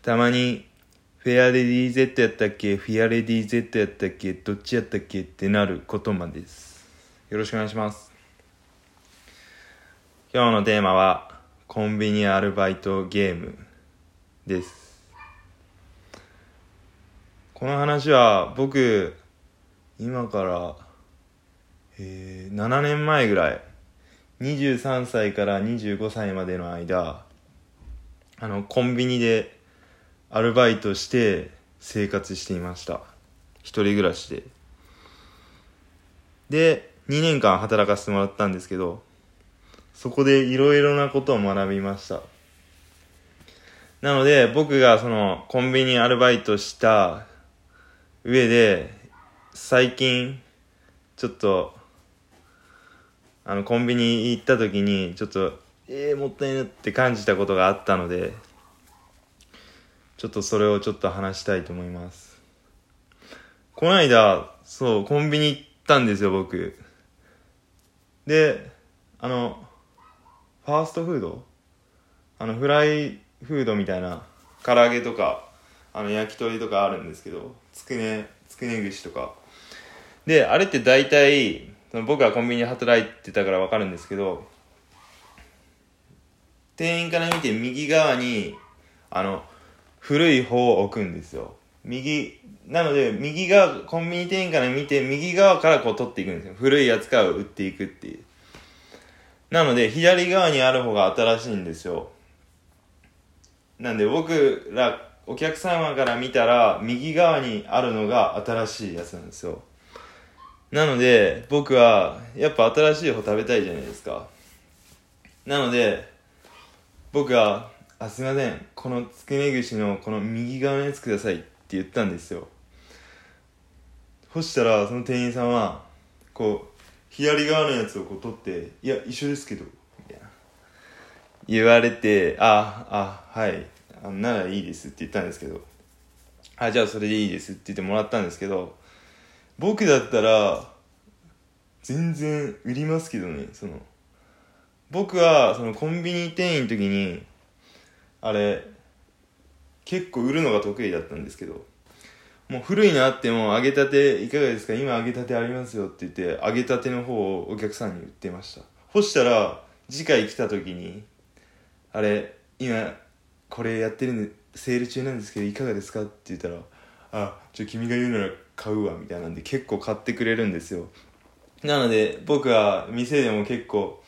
たまにフェアレディ Z やったっけ、フィアレディ Z やったっけ、どっちやったっけってなることまでです。よろしくお願いします。今日のテーマはコンビニアルバイトゲームです。この話は僕今から7年前ぐらい、23歳から25歳までの間、コンビニでアルバイトして生活していました。一人暮らしで。で、2年間働かせてもらったんですけど、そこでいろいろなことを学びました。なので、僕がそのコンビニアルバイトした上で、最近ちょっとコンビニ行った時にちょっともったいないって感じたことがあったので、ちょっとそれをちょっと話したいと思います。この間コンビニ行ったんですよ僕で。ファーストフード、フライフードみたいな、唐揚げとか焼き鳥とかあるんですけど、つくね串とかで、あれって大体僕はコンビニで働いてたから分かるんですけど、店員から見て右側に古い方を置くんですよ。なので右側、コンビニ店員から見て右側からこう取っていくんですよ。古いやつから売っていくっていう。なので左側にある方が新しいんですよ。なんで僕らお客様から見たら右側にあるのが新しいやつなんですよ。なので僕はやっぱ新しい方食べたいじゃないですか。なので僕はすいません、このつくね串のこの右側のやつくださいって言ったんですよ。そしたらその店員さんはこう左側のやつをこう取っていや一緒ですけどみたいな言われて、はいならいいですって言ったんですけど、じゃあそれでいいですって言ってもらったんですけど、僕だったら全然売りますけどね。僕はコンビニ店員の時にあれ結構売るのが得意だったんですけど、もう古いのあっても揚げたていかがですか、今揚げたてありますよって言って揚げたての方をお客さんに売ってました。そしたら次回来た時にあれ今これやってるんでセール中なんですけどいかがですかって言ったら、君が言うなら買うわみたいなんで結構買ってくれるんですよ。なので僕は店でも結構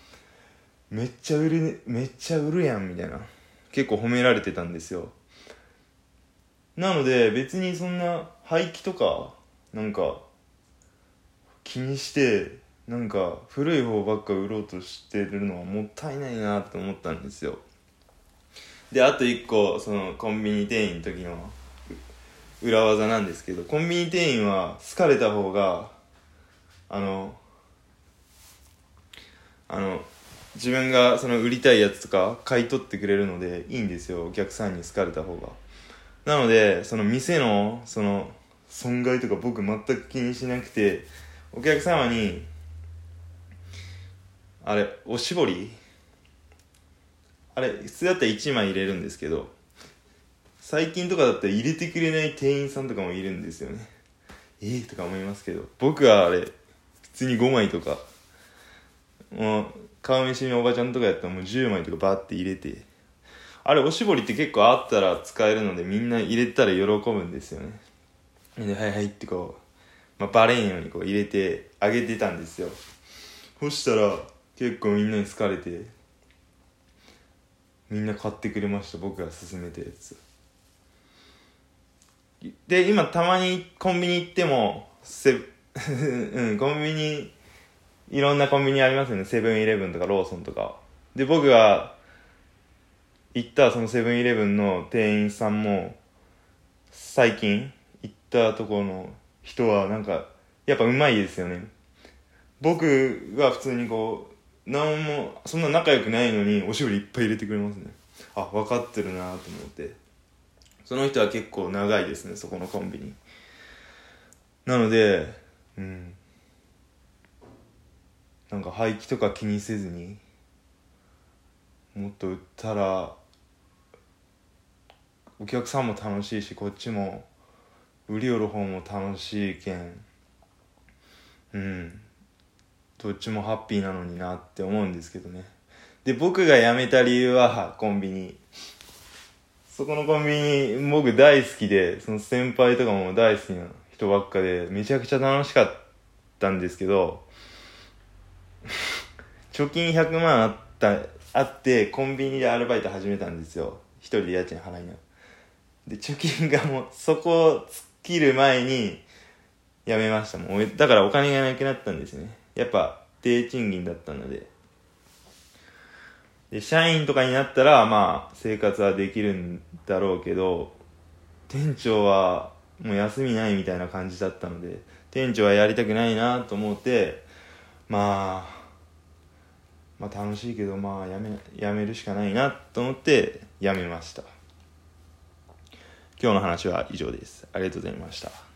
めっちゃ売るやんみたいな結構褒められてたんですよ。なので別にそんな廃棄とかなんか気にしてなんか古い方ばっか売ろうとしてるのはもったいないなと思ったんですよ。であと一個コンビニ店員の時の裏技なんですけど、コンビニ店員は好かれた方が自分が売りたいやつとか買い取ってくれるのでいいんですよ、お客さんに好かれた方が。なので店の損害とか僕全く気にしなくて、お客様におしぼり普通だったら1枚入れるんですけど、最近とかだったら入れてくれない店員さんとかもいるんですよね。とか思いますけど、僕は普通に5枚とか、もう顔見知りのおばちゃんとかやったらもう10枚とかバーって入れて、おしぼりって結構あったら使えるのでみんな入れたら喜ぶんですよね。ではいはいってこう、バレんようにこう入れてあげてたんですよ。そしたら結構みんなに好かれてみんな買ってくれました、僕が勧めたやつで。今たまにコンビニ行ってもコンビニいろんなコンビニありますよね、セブンイレブンとかローソンとかで。僕が行ったセブンイレブンの店員さんも最近行ったところの人はなんかやっぱうまいですよね。僕が普通にこう何もそんな仲良くないのにおしぼりいっぱい入れてくれますね。分かってるなと思って、その人は結構長いですね、そこのコンビニ。なので、なんか廃棄とか気にせずに、もっと売ったらお客さんも楽しいし、こっちも売り寄る方も楽しいけん、どっちもハッピーなのになって思うんですけどね。で、僕が辞めた理由はコンビニ。そこのコンビニ僕大好きで、その先輩とかも大好きな人ばっかで、めちゃくちゃ楽しかったんですけど貯金100万あってコンビニでアルバイト始めたんですよ。一人で家賃払いな。で、貯金がもうそこを尽きる前に辞めました。もうだからお金がなくなったんですね。やっぱ低賃金だったので。で、社員とかになったらまあ生活はできるんだろうけど、店長はもう休みないみたいな感じだったので、店長はやりたくないなと思って、まあ楽しいけどやめるしかないなと思ってやめました。今日の話は以上です。ありがとうございました。